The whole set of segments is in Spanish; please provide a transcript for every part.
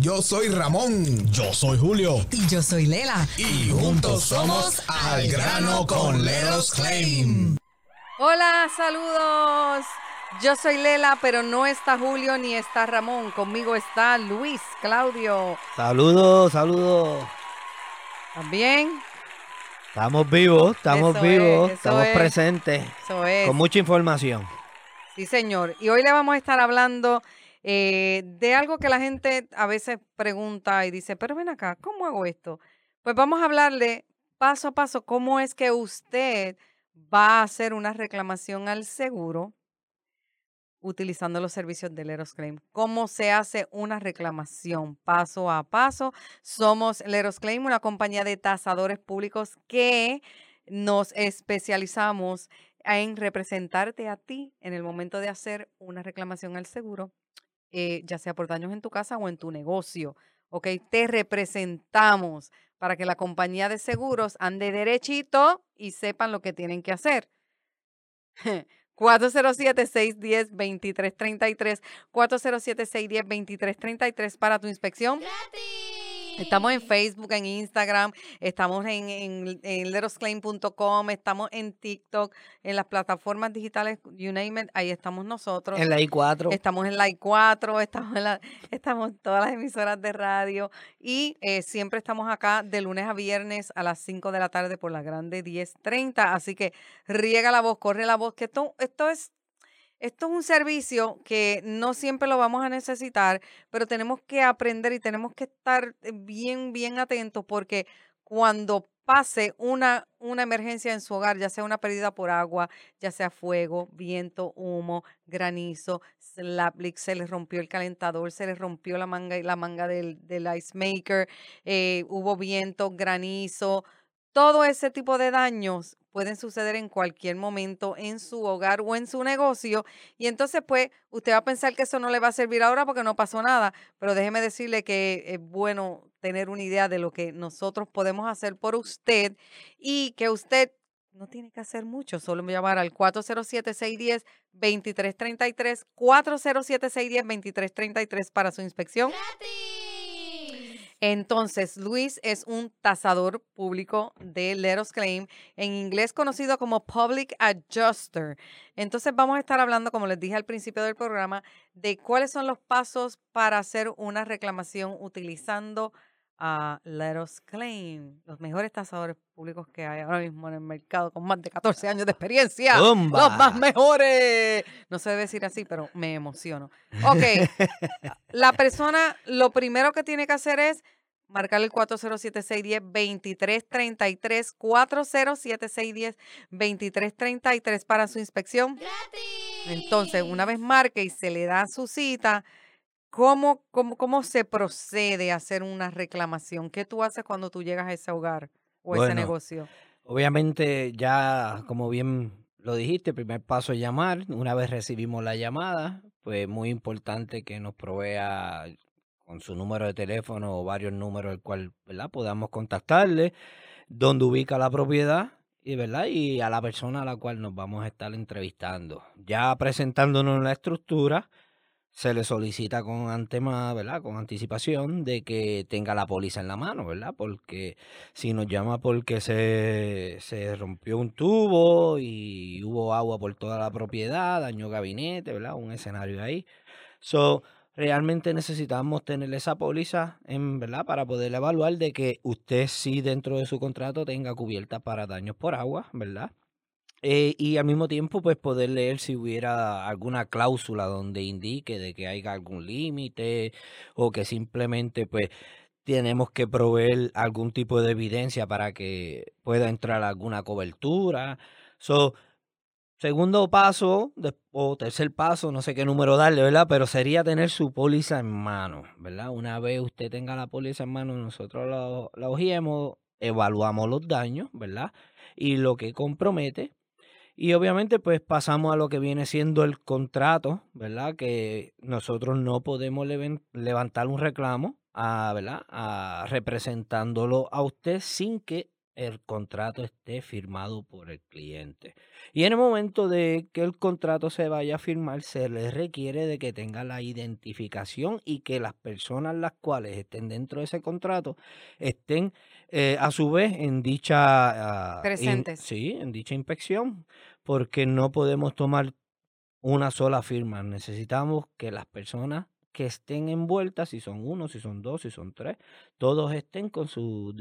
Yo soy Ramón. Yo soy Julio. Y yo soy Lela. Y juntos somos Al Grano con Leros Claim. Hola, saludos. Yo soy Lela, pero no está Julio ni está Ramón. Conmigo está Luis Claudio. Saludos, saludos. ¿También? Estamos vivos, estamos presentes. Eso es. Con mucha información. Sí, señor. Y hoy le vamos a estar hablando de algo que la gente a veces pregunta y dice, pero ven acá, ¿cómo hago esto? Pues vamos a hablarle paso a paso cómo es que usted va a hacer una reclamación al seguro utilizando los servicios de Let Us Claim. ¿Cómo se hace una reclamación? Paso a paso. Somos Let Us Claim, una compañía de tasadores públicos que nos especializamos en representarte a ti en el momento de hacer una reclamación al seguro, ya sea por daños en tu casa o en tu negocio. ¿Ok? Te representamos para que la compañía de seguros ande derechito y sepan lo que tienen que hacer. 407-610-2333, 407-610-2333 para tu inspección. ¡Gratis! Estamos en Facebook, en Instagram, estamos en letusclaim.com, estamos en TikTok, en las plataformas digitales, you name it, ahí estamos nosotros. En la I4. Estamos en la I4, estamos en todas las emisoras de radio y siempre estamos acá de lunes a viernes a las 5 de la tarde por la grande 10:30. Así que riega la voz, corre la voz, que esto es un servicio que no siempre lo vamos a necesitar, pero tenemos que aprender y tenemos que estar bien, bien atentos porque cuando pase una emergencia en su hogar, ya sea una pérdida por agua, ya sea fuego, viento, humo, granizo, slaplick, se les rompió el calentador, se les rompió la manga del ice maker, hubo viento, granizo, todo ese tipo de daños pueden suceder en cualquier momento en su hogar o en su negocio. Y entonces, pues, usted va a pensar que eso no le va a servir ahora porque no pasó nada. Pero déjeme decirle que es bueno tener una idea de lo que nosotros podemos hacer por usted y que usted no tiene que hacer mucho. Solo me llamar al 407-610-2333, 407-610-2333 para su inspección. Entonces, Luis es un tasador público de Let Us Claim, en inglés conocido como Public Adjuster. Entonces, vamos a estar hablando, como les dije al principio del programa, de cuáles son los pasos para hacer una reclamación utilizando a Let Us Claim, los mejores tasadores públicos que hay ahora mismo en el mercado, con más de 14 años de experiencia. ¡Bomba! Los más mejores. No se debe decir así, pero me emociono. Ok, la persona lo primero que tiene que hacer es marcar el 407-610-2333, 407-610-2333 para su inspección. ¡Gratis! Entonces, una vez marque y se le da su cita, ¿Cómo se procede a hacer una reclamación? ¿Qué tú haces cuando tú llegas a ese hogar o a ese negocio? Obviamente, ya como bien lo dijiste, el primer paso es llamar. Una vez recibimos la llamada, pues es muy importante que nos provea con su número de teléfono o varios números al cual, ¿verdad?, podamos contactarle, dónde ubica la propiedad y, ¿verdad?, y a la persona a la cual nos vamos a estar entrevistando. Ya presentándonos la estructura, se le solicita con anticipación de que tenga la póliza en la mano, ¿verdad? Porque si nos llama porque se rompió un tubo y hubo agua por toda la propiedad, dañó gabinete, ¿verdad?, un escenario ahí. So, realmente necesitamos tener esa póliza, ¿verdad?, para poder evaluar de que usted sí dentro de su contrato tenga cubierta para daños por agua, ¿verdad? Y al mismo tiempo, pues, poder leer si hubiera alguna cláusula donde indique de que haya algún límite o que simplemente, pues, tenemos que proveer algún tipo de evidencia para que pueda entrar alguna cobertura. So, segundo paso o tercer paso, no sé qué número darle, ¿verdad?, pero sería tener su póliza en mano, ¿verdad? Una vez usted tenga la póliza en mano, nosotros la hojeamos, evaluamos los daños, ¿verdad?, y lo que compromete. Y obviamente, pues, pasamos a lo que viene siendo el contrato, ¿verdad? Que nosotros no podemos levantar un reclamo, ¿verdad?, representándolo a usted sin que el contrato esté firmado por el cliente. Y en el momento de que el contrato se vaya a firmar, se les requiere de que tenga la identificación y que las personas las cuales estén dentro de ese contrato estén a su vez en dicha presentes. En dicha inspección, porque no podemos tomar una sola firma. Necesitamos que las personas que estén envueltas, si son uno, si son dos, si son tres, todos estén con su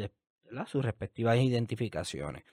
sus respectivas identificaciones.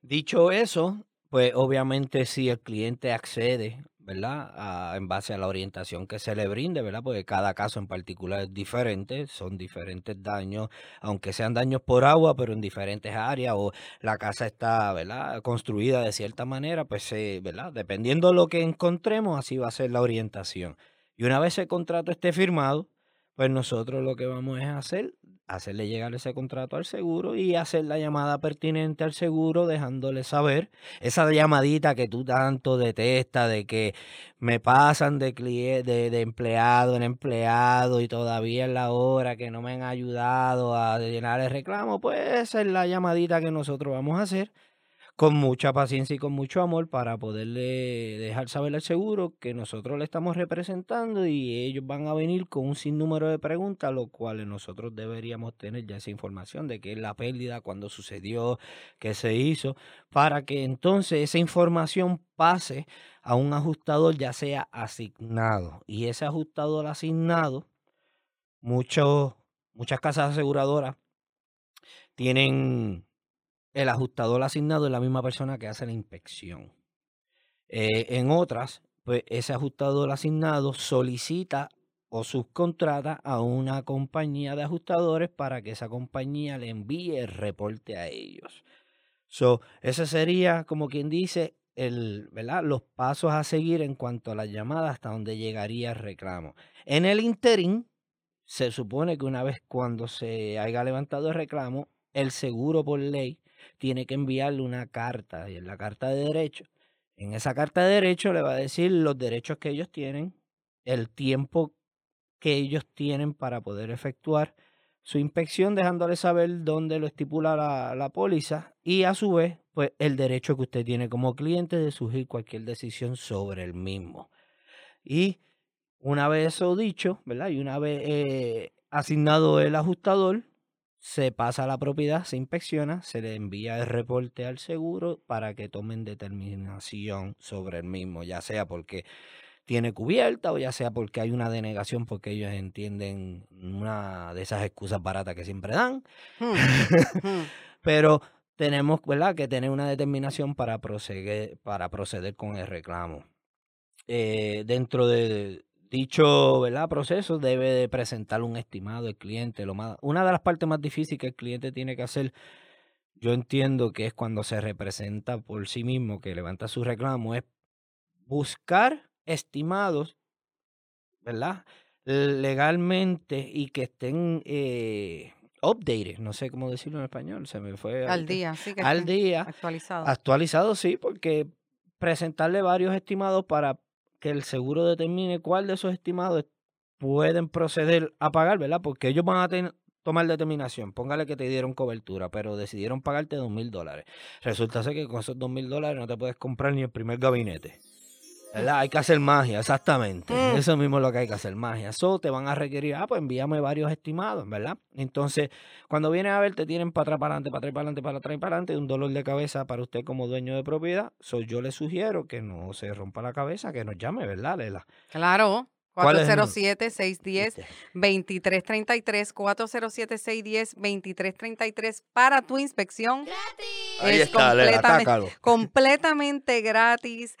Dicho eso, pues obviamente si el cliente accede, ¿verdad?, en base a la orientación que se le brinde, ¿verdad?, porque cada caso en particular es diferente, son diferentes daños, aunque sean daños por agua, pero en diferentes áreas, o la casa está, ¿verdad?, construida de cierta manera, pues, ¿verdad?, dependiendo de lo que encontremos, así va a ser la orientación. Y una vez el contrato esté firmado, pues nosotros lo que vamos a hacer hacerle llegar ese contrato al seguro y hacer la llamada pertinente al seguro, dejándole saber esa llamadita que tú tanto detestas de que me pasan de empleado en empleado y todavía es la hora que no me han ayudado a llenar el reclamo. Pues esa es la llamadita que nosotros vamos a hacer con mucha paciencia y con mucho amor para poderle dejar saber al seguro que nosotros le estamos representando y ellos van a venir con un sinnúmero de preguntas, lo cual nosotros deberíamos tener ya esa información de qué es la pérdida, cuándo sucedió, qué se hizo, para que entonces esa información pase a un ajustador ya sea asignado. Y ese ajustador asignado, muchas casas aseguradoras tienen... El ajustador asignado es la misma persona que hace la inspección. En otras, pues ese ajustador asignado solicita o subcontrata a una compañía de ajustadores para que esa compañía le envíe el reporte a ellos. Ese sería, como quien dice, ¿verdad?, los pasos a seguir en cuanto a las llamadas hasta donde llegaría el reclamo. En el interín, se supone que una vez cuando se haya levantado el reclamo, el seguro por ley tiene que enviarle una carta, y en la carta de derecho, en esa carta de derecho le va a decir los derechos que ellos tienen, el tiempo que ellos tienen para poder efectuar su inspección, dejándole saber dónde lo estipula la póliza y a su vez, pues el derecho que usted tiene como cliente de surgir cualquier decisión sobre el mismo. Y una vez eso dicho, ¿verdad?, y una vez asignado el ajustador, se pasa a la propiedad, se inspecciona, se le envía el reporte al seguro para que tomen determinación sobre el mismo, ya sea porque tiene cubierta o ya sea porque hay una denegación porque ellos entienden una de esas excusas baratas que siempre dan. Pero tenemos, ¿verdad?, que tener una determinación para proceder con el reclamo. Dentro de dicho, ¿verdad?, proceso debe de presentar un estimado el cliente. Una de las partes más difíciles que el cliente tiene que hacer, yo entiendo que es cuando se representa por sí mismo, que levanta su reclamo, es buscar estimados, ¿verdad?, legalmente y que estén updated, no sé cómo decirlo en español, se me fue. Al día. Actualizado. Actualizado, sí, porque presentarle varios estimados para que el seguro determine cuál de esos estimados pueden proceder a pagar, ¿verdad? Porque ellos van a tomar determinación. Póngale que te dieron cobertura, pero decidieron pagarte $2,000. Resulta ser que con esos $2,000 no te puedes comprar ni el primer gabinete, ¿verdad? Hay que hacer magia, exactamente. Eso mismo es lo que hay que hacer, magia. Eso te van a requerir, pues envíame varios estimados, ¿verdad? Entonces, cuando vienes a ver, te tienen para atrás, para adelante, para atrás, para adelante, para atrás, para adelante, un dolor de cabeza para usted como dueño de propiedad. Yo le sugiero que no se rompa la cabeza, que nos llame, ¿verdad, Lela? Claro. 407-610-2333, 407-610-2333 para tu inspección. ¡Gratis! Ahí es está, completamente gratis,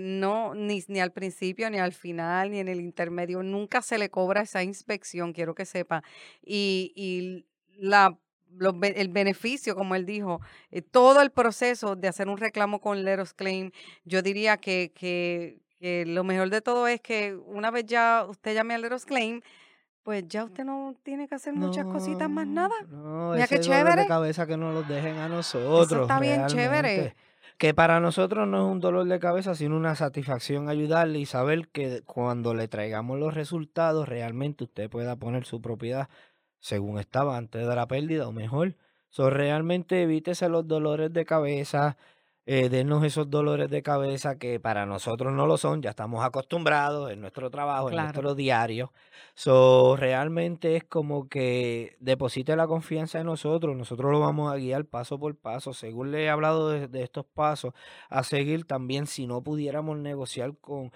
no ni al principio, ni al final, ni en el intermedio, nunca se le cobra esa inspección, quiero que sepa. Y el beneficio, como él dijo, todo el proceso de hacer un reclamo con Let Us Claim, yo diría que lo mejor de todo es que una vez ya usted llame a Let Us Claim, pues ya usted no tiene que hacer muchas cositas más nada. No, mira qué chévere. Dolor de cabeza que nos los dejen a nosotros. Eso está bien chévere. Que para nosotros no es un dolor de cabeza, sino una satisfacción ayudarle y saber que cuando le traigamos los resultados, realmente usted pueda poner su propiedad según estaba antes de la pérdida o mejor. So, realmente evítese los dolores de cabeza, denos esos dolores de cabeza que para nosotros no lo son, ya estamos acostumbrados en nuestro trabajo, en Claro. nuestro diario. So, realmente es como que deposite la confianza en nosotros, lo vamos a guiar paso por paso, según le he hablado de estos pasos a seguir. También si no pudiéramos negociar con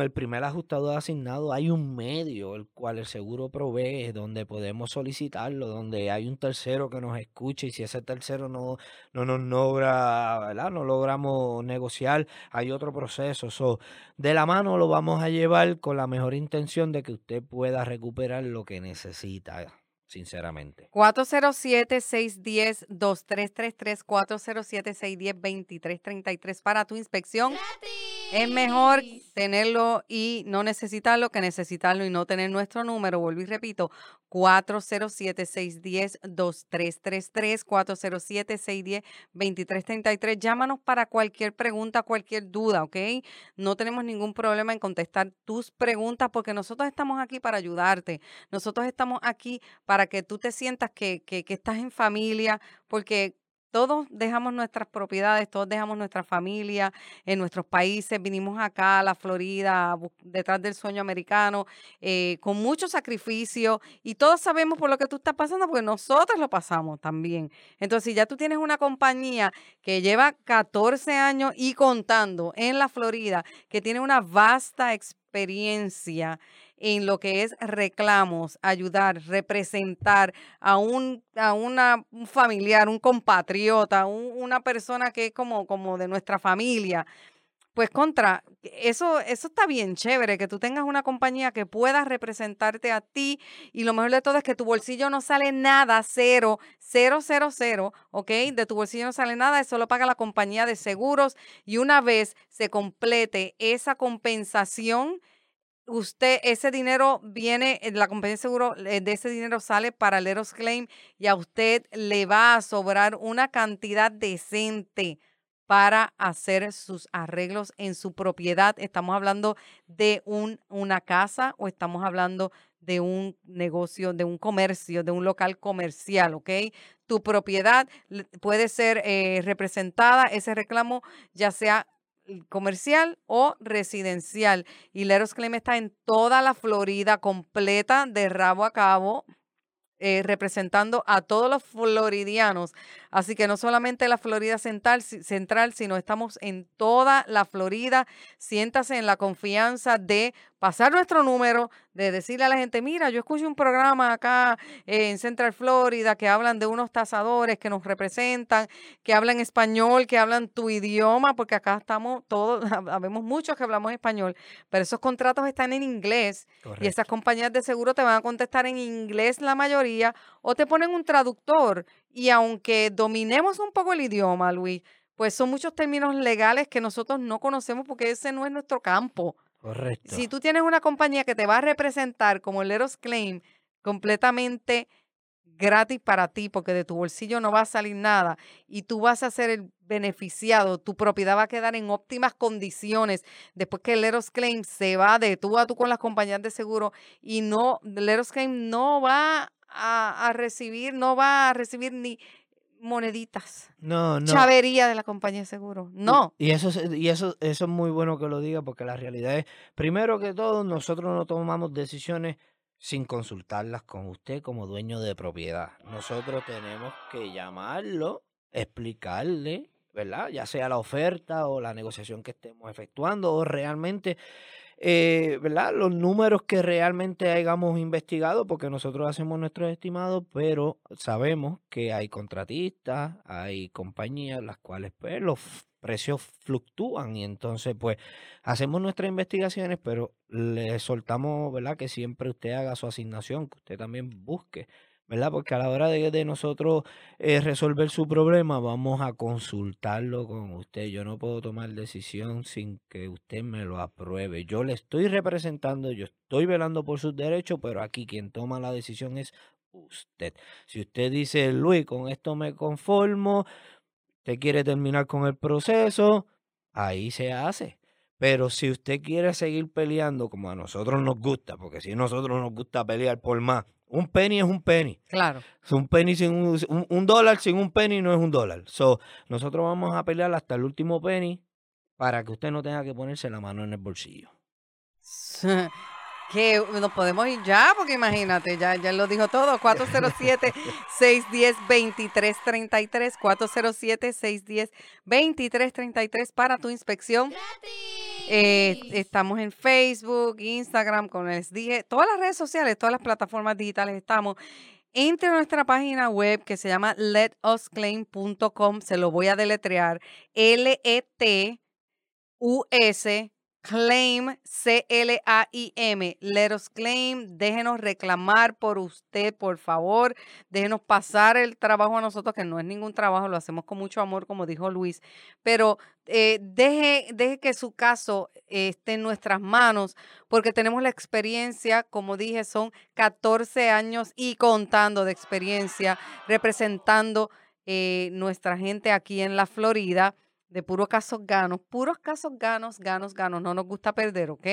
el primer ajustador asignado, hay un medio el cual el seguro provee, donde podemos solicitarlo, donde hay un tercero que nos escuche, y si ese tercero no nos logra, ¿verdad?, no logramos negociar, hay otro proceso. So, de la mano lo vamos a llevar con la mejor intención de que usted pueda recuperar lo que necesita, sinceramente. 407-610-2333, 407-610-2333 para tu inspección. ¡Gratis! Es mejor tenerlo y no necesitarlo que necesitarlo y no tener nuestro número. Vuelvo y repito, 407-610-2333, 407-610-2333. Llámanos para cualquier pregunta, cualquier duda, ¿ok? No tenemos ningún problema en contestar tus preguntas porque nosotros estamos aquí para ayudarte. Nosotros estamos aquí para que tú te sientas que estás en familia, porque todos dejamos nuestras propiedades, todos dejamos nuestra familia en nuestros países, vinimos acá a la Florida, detrás del sueño americano, con mucho sacrificio, y todos sabemos por lo que tú estás pasando porque nosotros lo pasamos también. Entonces, si ya tú tienes una compañía que lleva 14 años y contando en la Florida, que tiene una vasta experiencia en lo que es reclamos, ayudar, representar a un familiar, un compatriota, una persona que es como de nuestra familia, pues contra, eso está bien chévere, que tú tengas una compañía que pueda representarte a ti, y lo mejor de todo es que tu bolsillo no sale nada, cero, ¿ok? De tu bolsillo no sale nada, eso lo paga la compañía de seguros, y una vez se complete esa compensación, ese dinero viene, la compañía de seguro de ese dinero sale para Let Us Claim, y a usted le va a sobrar una cantidad decente para hacer sus arreglos en su propiedad. Estamos hablando de una casa, o estamos hablando de un negocio, de un comercio, de un local comercial, ¿ok? Tu propiedad puede ser representada, ese reclamo, ya sea comercial o residencial. Y Let Us Claim está en toda la Florida completa, de rabo a cabo, representando a todos los floridianos. Así que no solamente la Florida Central, sino estamos en toda la Florida. Siéntase en la confianza de pasar nuestro número, de decirle a la gente, mira, yo escuché un programa acá en Central Florida que hablan de unos tasadores que nos representan, que hablan español, que hablan tu idioma, porque acá estamos todos, sabemos muchos que hablamos español, pero esos contratos están en inglés. Correcto. Y esas compañías de seguro te van a contestar en inglés la mayoría, o te ponen un traductor, y aunque dominemos un poco el idioma, Luis, pues son muchos términos legales que nosotros no conocemos porque ese no es nuestro campo. Correcto. Si tú tienes una compañía que te va a representar como Let Us Claim, completamente gratis para ti, porque de tu bolsillo no va a salir nada y tú vas a ser el beneficiado, tu propiedad va a quedar en óptimas condiciones después que Let Us Claim se va de tú a tú con las compañías de seguro, y no, Let Us Claim no va a recibir ni moneditas, no chavería de la compañía de seguro, no. Y eso es muy bueno que lo diga, porque la realidad es, primero que todo, nosotros no tomamos decisiones sin consultarlas con usted como dueño de propiedad. Nosotros tenemos que llamarlo, explicarle, ¿verdad?, ya sea la oferta o la negociación que estemos efectuando, o realmente ¿verdad?, los números que realmente hayamos investigado, porque nosotros hacemos nuestros estimados, pero sabemos que hay contratistas, hay compañías las cuales pues, los precios fluctúan, y entonces pues hacemos nuestras investigaciones, pero le soltamos, ¿verdad?, que siempre usted haga su asignación, que usted también busque, ¿verdad? Porque a la hora de nosotros resolver su problema, vamos a consultarlo con usted. Yo no puedo tomar decisión sin que usted me lo apruebe. Yo le estoy representando, yo estoy velando por sus derechos, pero aquí quien toma la decisión es usted. Si usted dice, Luis, con esto me conformo, usted quiere terminar con el proceso, ahí se hace. Pero si usted quiere seguir peleando, como a nosotros nos gusta, porque si a nosotros nos gusta pelear por más, Un penny es un penny. Claro. Un penny sin un dólar sin un penny no es un dólar. So, nosotros vamos a pelear hasta el último penny para que usted no tenga que ponerse la mano en el bolsillo. Que nos podemos ir ya, porque imagínate, ya lo dijo todo. 407-610-2333, 407-610-2333 para tu inspección. Estamos en Facebook, Instagram, como les dije, todas las redes sociales, todas las plataformas digitales estamos. Entre a nuestra página web que se llama letusclaim.com, se lo voy a deletrear, L-E-T-U-S Claim, C-L-A-I-M, Let Us Claim. Déjenos reclamar por usted, por favor. Déjenos pasar el trabajo a nosotros, que no es ningún trabajo, lo hacemos con mucho amor, como dijo Luis. Pero deje que su caso esté en nuestras manos, porque tenemos la experiencia, como dije, son 14 años y contando de experiencia, representando nuestra gente aquí en la Florida. De puros casos ganos. No nos gusta perder, ¿ok?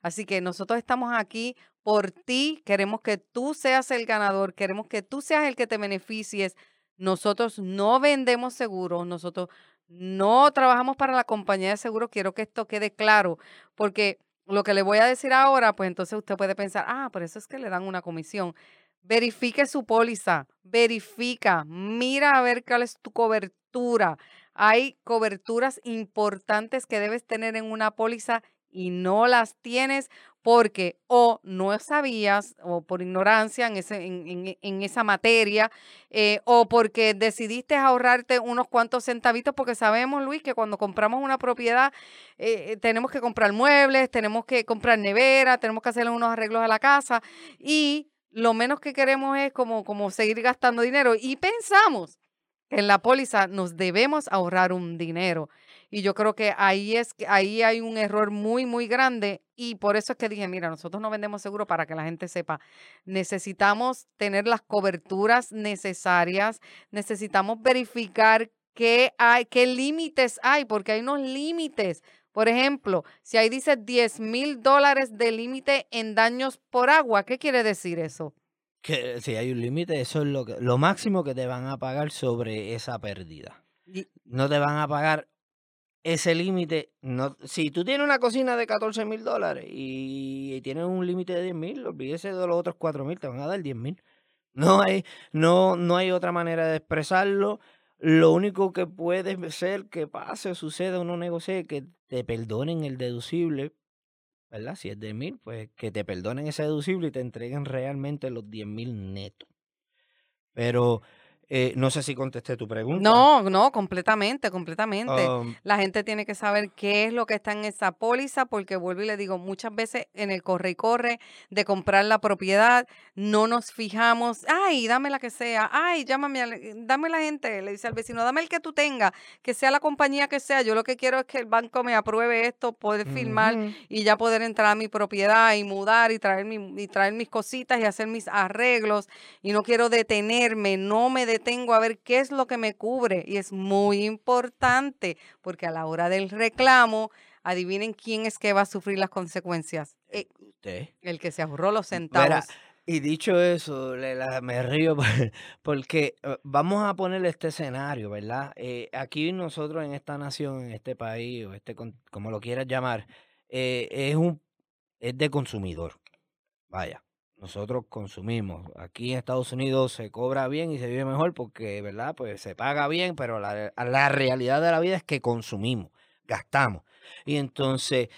Así que nosotros estamos aquí por ti. Queremos que tú seas el ganador. Queremos que tú seas el que te beneficies. Nosotros no vendemos seguros. Nosotros no trabajamos para la compañía de seguros. Quiero que esto quede claro, porque lo que le voy a decir ahora, pues entonces usted puede pensar, ah, por eso es que le dan una comisión. Verifique su póliza. Verifica. Mira a ver cuál es tu cobertura. Hay coberturas importantes que debes tener en una póliza y no las tienes porque o no sabías o por ignorancia en esa materia o porque decidiste ahorrarte unos cuantos centavitos, porque sabemos, Luis, que cuando compramos una propiedad tenemos que comprar muebles, tenemos que comprar nevera, tenemos que hacerle unos arreglos a la casa y lo menos que queremos es como seguir gastando dinero y pensamos en la póliza nos debemos ahorrar un dinero. Y yo creo que ahí hay un error muy, muy grande. Y por eso es que dije, mira, nosotros no vendemos seguro para que la gente sepa. Necesitamos tener las coberturas necesarias. Necesitamos verificar qué límites hay, porque hay unos límites. Por ejemplo, si ahí dice $10,000 de límite en daños por agua, ¿qué quiere decir eso? Que si hay un límite, eso es lo máximo que te van a pagar sobre esa pérdida. No te van a pagar ese límite. No, si tú tienes una cocina de $14,000 y tienes un límite de $10,000, olvídese de los otros $4,000, te van a dar $10,000. No hay otra manera de expresarlo. Lo único que puede ser que pase o suceda, uno negocie, que te perdonen el deducible, ¿verdad? Si es de $10,000, pues que te perdonen ese deducible y te entreguen realmente los $10,000 netos. Pero no sé si contesté tu pregunta. No, completamente. La gente tiene que saber qué es lo que está en esa póliza, porque vuelvo y le digo, muchas veces en el corre y corre de comprar la propiedad, no nos fijamos, ay, dame la que sea, ay, llámame, dame la gente, le dice al vecino, dame el que tú tengas, que sea la compañía que sea, yo lo que quiero es que el banco me apruebe esto, poder firmar y ya poder entrar a mi propiedad y mudar y traer mis cositas y hacer mis arreglos, y no quiero detenerme, no me detengo a ver qué es lo que me cubre. Y es muy importante porque a la hora del reclamo, adivinen quién es que va a sufrir las consecuencias. Usted. El que se ahorró los centavos. Mira, y dicho eso, me río porque vamos a poner este escenario, ¿verdad? Aquí nosotros en esta nación, en este país, o como lo quieras llamar, es de consumidor. Vaya. Nosotros consumimos. Aquí en Estados Unidos se cobra bien y se vive mejor porque, ¿verdad? Pues se paga bien, pero la realidad de la vida es que consumimos, gastamos. Y entonces,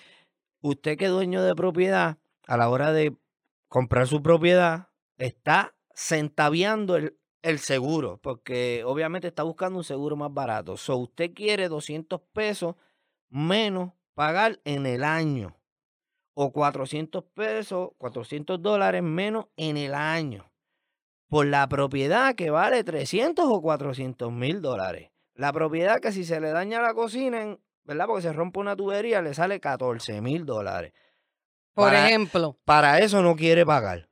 usted que es dueño de propiedad, a la hora de comprar su propiedad, está centaviando el seguro, porque obviamente está buscando un seguro más barato. So, usted quiere $200 menos pagar en el año. O $400 menos en el año por la propiedad que vale $300,000 o $400,000. La propiedad que si se le daña la cocina, ¿verdad? Porque se rompe una tubería, le sale $14,000. Por ejemplo. Para eso no quiere pagar,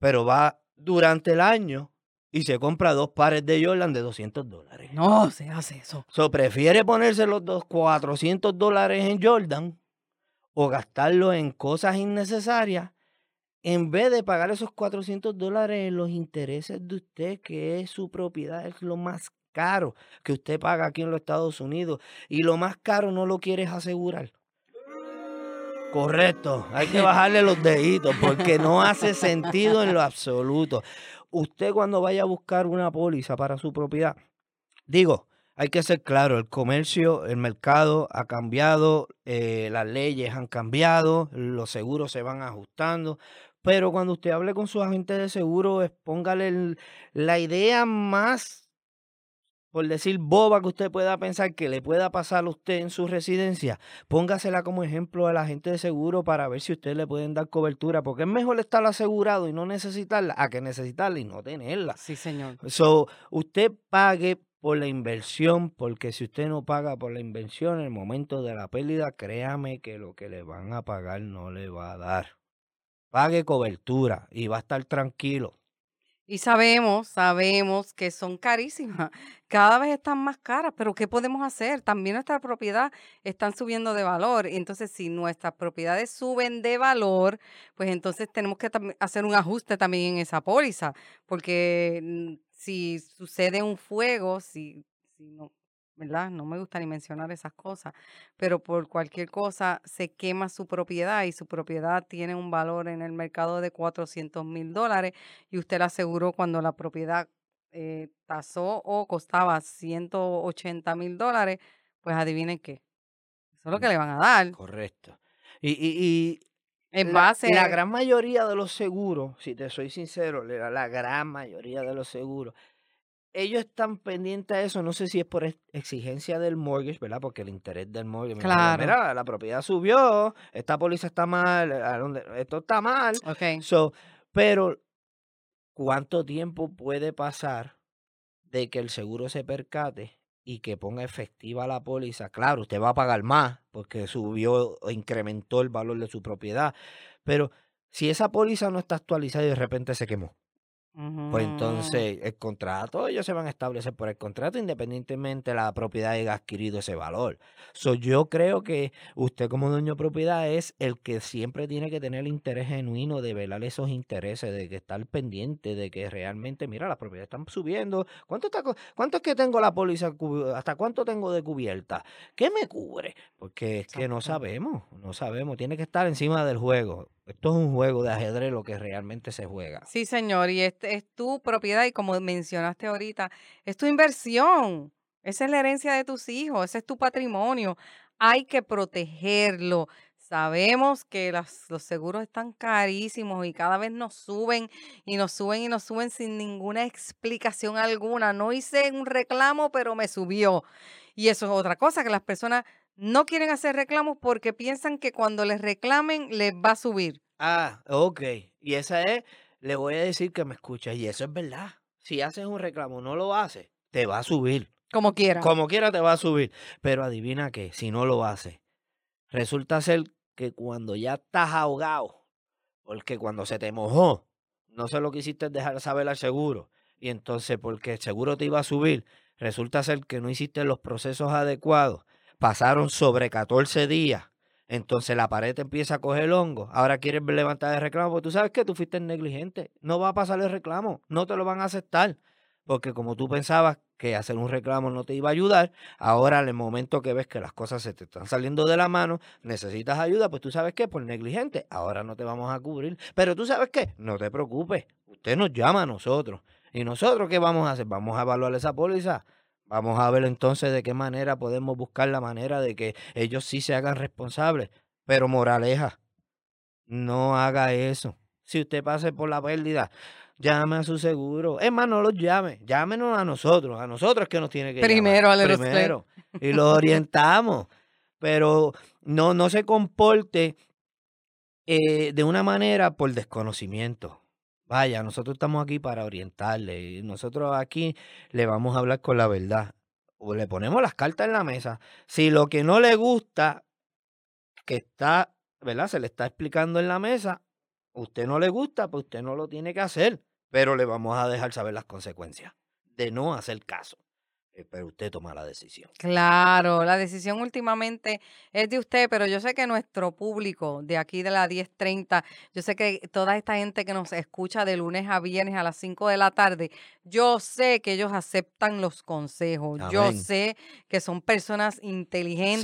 pero va durante el año y se compra dos pares de Jordan de $200. No se hace eso. So, prefiere ponerse los $400 en Jordan o gastarlo en cosas innecesarias en vez de pagar esos $400 en los intereses de usted, que es su propiedad, es lo más caro que usted paga aquí en los Estados Unidos, y lo más caro no lo quieres asegurar. Correcto, hay que bajarle los deditos porque no hace sentido en lo absoluto. Usted cuando vaya a buscar una póliza para su propiedad, digo, hay que ser claro, el comercio, el mercado ha cambiado, las leyes han cambiado, los seguros se van ajustando, pero cuando usted hable con su agente de seguro, póngale la idea más, por decir boba, que usted pueda pensar que le pueda pasar a usted en su residencia. Póngasela como ejemplo al agente de seguro para ver si usted le pueden dar cobertura, porque es mejor estar asegurado y no necesitarla a que necesitarla y no tenerla. Sí, señor. So, usted pague por la inversión, porque si usted no paga por la inversión en el momento de la pérdida, créame que lo que le van a pagar no le va a dar. Pague cobertura y va a estar tranquilo. Y sabemos que son carísimas. Cada vez están más caras, pero ¿qué podemos hacer? También nuestras propiedades están subiendo de valor. Entonces, si nuestras propiedades suben de valor, pues entonces tenemos que hacer un ajuste también en esa póliza, porque si sucede un fuego, si no, ¿verdad? No me gusta ni mencionar esas cosas, pero por cualquier cosa se quema su propiedad y su propiedad tiene un valor en el mercado de $400,000 y usted la aseguró cuando la propiedad tasó o costaba $180,000, pues adivinen qué. Eso es lo que le van a dar. Correcto. Y en base la gran mayoría de los seguros, si te soy sincero, la gran mayoría de los seguros, ellos están pendientes a eso. No sé si es por exigencia del mortgage, ¿verdad? Porque el interés del mortgage. Claro. Mira, la propiedad subió, esta póliza está mal, esto está mal. Okay. So, pero, ¿cuánto tiempo puede pasar de que el seguro se percate y que ponga efectiva la póliza? Claro, usted va a pagar más porque subió o incrementó el valor de su propiedad. Pero si esa póliza no está actualizada y de repente se quemó, pues entonces el contrato, ellos se van a establecer por el contrato independientemente la propiedad haya adquirido ese valor. So, yo creo que usted como dueño de propiedad es el que siempre tiene que tener el interés genuino de velar esos intereses, de que estar pendiente, de que realmente, mira, las propiedades están subiendo. ¿Cuánto es que tengo la póliza? ¿Hasta cuánto tengo de cubierta? ¿Qué me cubre? Porque es que no sabemos. Tiene que estar encima del juego. Esto es un juego de ajedrez lo que realmente se juega. Sí, señor, y este es tu propiedad y como mencionaste ahorita, es tu inversión, esa es la herencia de tus hijos, ese es tu patrimonio, hay que protegerlo. Sabemos que los seguros están carísimos y cada vez nos suben y nos suben y nos suben sin ninguna explicación alguna. No hice un reclamo, pero me subió. Y eso es otra cosa, que las personas no quieren hacer reclamos porque piensan que cuando les reclamen les va a subir. Ah, ok. Y esa es, le voy a decir que me escucha. Y eso es verdad. Si haces un reclamo, no lo haces, te va a subir. Como quiera. Como quiera te va a subir. Pero adivina qué, si no lo haces, resulta ser que cuando ya estás ahogado, porque cuando se te mojó, no sé lo que hiciste dejar saber al seguro. Y entonces, porque el seguro te iba a subir, resulta ser que no hiciste los procesos adecuados. Pasaron sobre 14 días, entonces la pared te empieza a coger hongo. Ahora quieres levantar el reclamo, porque tú sabes que tú fuiste negligente. No va a pasar el reclamo, no te lo van a aceptar, porque como tú pensabas que hacer un reclamo no te iba a ayudar, ahora en el momento que ves que las cosas se te están saliendo de la mano, necesitas ayuda, pues tú sabes que por negligente, ahora no te vamos a cubrir. Pero tú sabes qué, no te preocupes, usted nos llama a nosotros. ¿Y nosotros qué vamos a hacer? Vamos a evaluar esa póliza. Vamos a ver entonces de qué manera podemos buscar la manera de que ellos sí se hagan responsables. Pero moraleja, no haga eso. Si usted pase por la pérdida, llame a su seguro. Es más, no los llame. Llámenos a nosotros. A nosotros que nos tiene que llamar. Primero. Y los orientamos. Pero no se comporte de una manera por desconocimiento. Vaya, nosotros estamos aquí para orientarle y nosotros aquí le vamos a hablar con la verdad. O le ponemos las cartas en la mesa. Si lo que no le gusta, que está, ¿verdad? Se le está explicando en la mesa, usted no le gusta, pues usted no lo tiene que hacer, pero le vamos a dejar saber las consecuencias de no hacer caso. pero usted toma la decisión. Claro, la decisión últimamente es de usted, pero yo sé que nuestro público de aquí de la 10:30, yo sé que toda esta gente que nos escucha de lunes a viernes a las 5 de la tarde, yo sé que ellos aceptan los consejos. Amén. Yo sé que son personas inteligentes,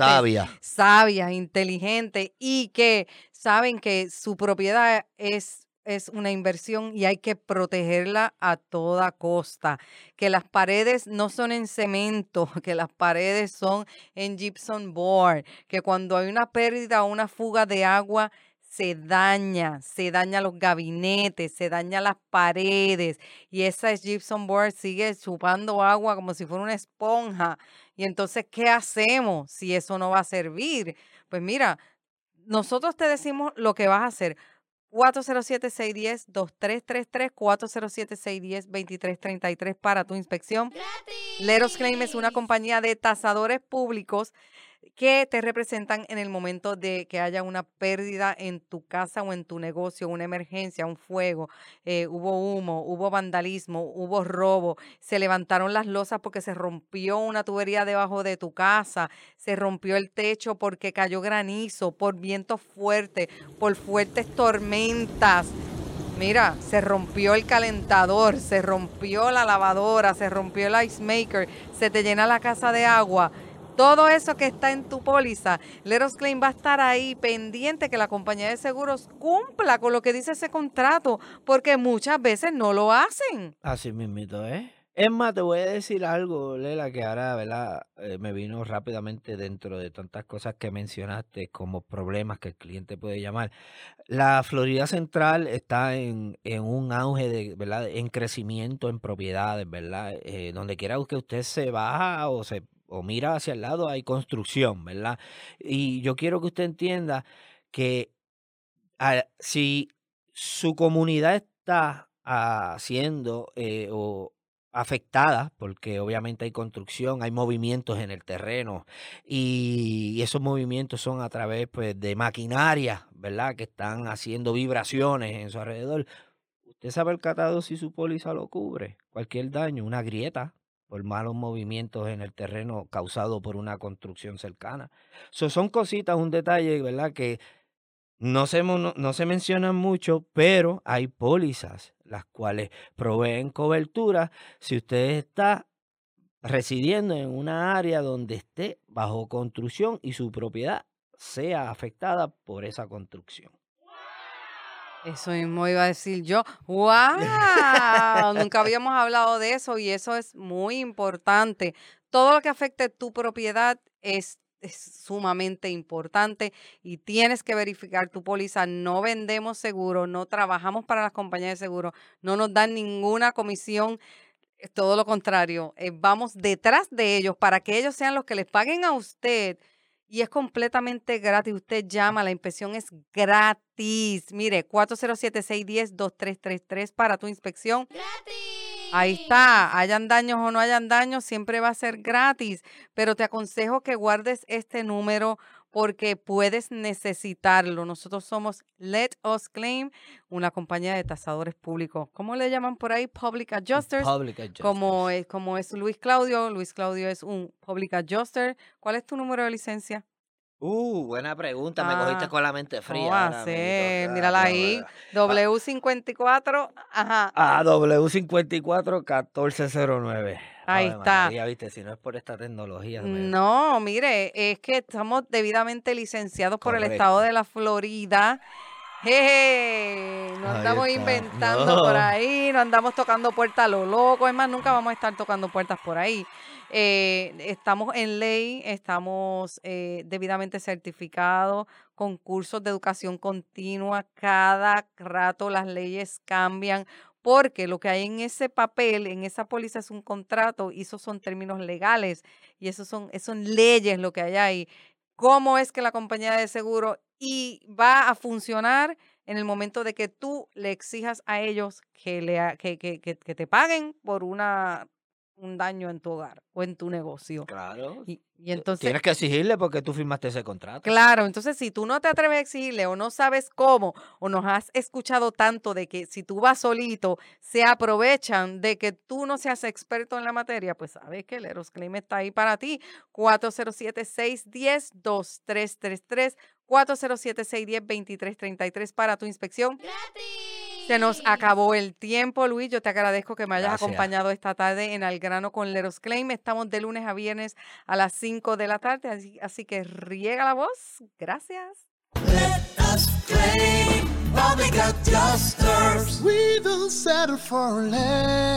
sabias, inteligentes, y que saben que su propiedad es una inversión y hay que protegerla a toda costa, que las paredes no son en cemento, que las paredes son en gypsum board, que cuando hay una pérdida o una fuga de agua se daña los gabinetes, se daña las paredes, y esa gypsum board sigue chupando agua como si fuera una esponja. Y entonces, ¿qué hacemos si eso no va a servir? Pues mira, nosotros te decimos lo que vas a hacer. 407-610-2333, 407-610-2333 para tu inspección. ¡Gratis! Let Us Claim es una compañía de tasadores públicos que te representan en el momento de que haya una pérdida en tu casa o en tu negocio, una emergencia, un fuego, hubo humo, hubo vandalismo, hubo robo, se levantaron las losas porque se rompió una tubería debajo de tu casa, se rompió el techo porque cayó granizo, por vientos fuertes, por fuertes tormentas. Mira, se rompió el calentador, se rompió la lavadora, se rompió el ice maker, se te llena la casa de agua. Todo eso que está en tu póliza, Let Us Claim va a estar ahí pendiente que la compañía de seguros cumpla con lo que dice ese contrato, porque muchas veces no lo hacen. Así mismito, ¿eh? Es más, te voy a decir algo, Lela, que ahora, ¿verdad? Me vino rápidamente dentro de tantas cosas que mencionaste como problemas que el cliente puede llamar. La Florida Central está en un auge, ¿verdad? En crecimiento, en propiedades, ¿verdad? Donde quiera que usted se baja o mira hacia el lado, hay construcción, ¿verdad? Y yo quiero que usted entienda que si su comunidad está siendo afectada, porque obviamente hay construcción, hay movimientos en el terreno, y esos movimientos son a través, pues, de maquinaria, ¿verdad? Que están haciendo vibraciones en su alrededor. Usted se ha percatado si su póliza lo cubre, cualquier daño, una grieta, por malos movimientos en el terreno causado por una construcción cercana. So, son cositas, un detalle, ¿verdad? Que no se mencionan mucho, pero hay pólizas las cuales proveen cobertura si usted está residiendo en una área donde esté bajo construcción y su propiedad sea afectada por esa construcción. Eso mismo iba a decir yo. ¡Wow! Nunca habíamos hablado de eso, y eso es muy importante. Todo lo que afecte tu propiedad es sumamente importante y tienes que verificar tu póliza. No vendemos seguro, no trabajamos para las compañías de seguro, no nos dan ninguna comisión. Todo lo contrario, vamos detrás de ellos para que ellos sean los que les paguen a usted. Y es completamente gratis. Usted llama, la inspección es gratis. Mire, 407-610-2333 para tu inspección. ¡Gratis! Ahí está. Hayan daños o no hayan daños, siempre va a ser gratis. Pero te aconsejo que guardes este número porque puedes necesitarlo. Nosotros somos Let Us Claim, una compañía de tasadores públicos. ¿Cómo le llaman por ahí? Public Adjusters. Public Adjusters. Como es Luis Claudio. Luis Claudio es un Public Adjuster. ¿Cuál es tu número de licencia? Buena pregunta. Me cogiste con la mente fría. Mírala ahí. W54. Ajá. W541409. Ahí está. María, ¿viste? Si no es por esta tecnología. No, mire, es que estamos debidamente licenciados por el estado de la Florida. No andamos inventando por ahí, no andamos tocando puertas a lo loco. Es más, nunca vamos a estar tocando puertas por ahí. Estamos en ley, estamos debidamente certificados, con cursos de educación continua. Cada rato las leyes cambian, porque lo que hay en ese papel, en esa póliza, es un contrato, y esos son términos legales, y esos son leyes lo que hay ahí. ¿Cómo es que la compañía de seguro va a funcionar en el momento de que tú le exijas a ellos que te paguen por una un daño en tu hogar o en tu negocio. Claro. Y entonces, tienes que exigirle porque tú firmaste ese contrato. Claro, entonces si tú no te atreves a exigirle o no sabes cómo o nos has escuchado tanto de que si tú vas solito se aprovechan de que tú no seas experto en la materia, pues sabes que Leros Claim está ahí para ti. 407-610-2333, 407-610-2333 para tu inspección ¡gratis! Se nos acabó el tiempo, Luis. Yo te agradezco que me hayas acompañado esta tarde en Al Grano con Leros Claim. Estamos de lunes a viernes a las 5 de la tarde, así que riega la voz. Gracias. Let us claim, but we got just nerves. We will settle for less.